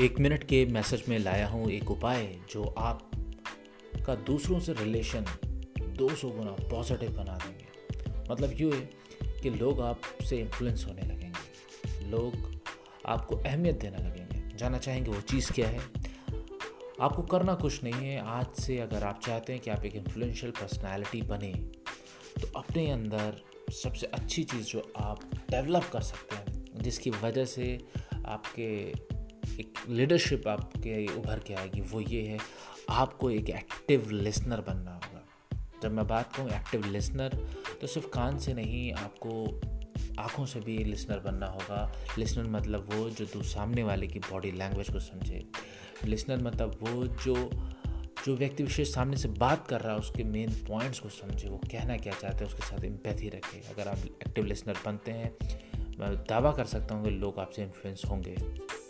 1 minute के message में लाया हूँ एक उपाय जो आप का दूसरों से रिलेशन 200 गुना पॉजिटिव बना देंगे। मतलब यूँ है कि लोग आपसे इन्फ्लुएंस होने लगेंगे, लोग आपको अहमियत देना लगेंगे, जानना चाहेंगे वो चीज़ क्या है। आपको करना कुछ नहीं है, आज से अगर आप चाहते हैं कि आप एक इन्फ्लुएंशियल पर्सनालिटी बने तो अपने अंदर सबसे अच्छी चीज़ जो आप डेवलप कर सकते हैं, जिसकी वजह से आपके एक लीडरशिप आपके उभर के आएगी, वो ये है आपको एक एक्टिव लिसनर बनना होगा। जब मैं बात कहूँ एक्टिव लिसनर तो सिर्फ कान से नहीं, आपको आँखों से भी लिसनर बनना होगा। लिसनर मतलब वो जो सामने वाले की बॉडी लैंग्वेज को समझे। लिसनर मतलब वो जो व्यक्ति विशेष सामने से बात कर रहा है उसके मेन पॉइंट्स को समझे, वो कहना क्या चाहते हैं, उसके साथ एम्पैथी रखे। अगर आप एक्टिव लिसनर बनते हैं, मैं दावा कर सकता हूँ कि लोग आपसे इन्फ्लुएंस होंगे।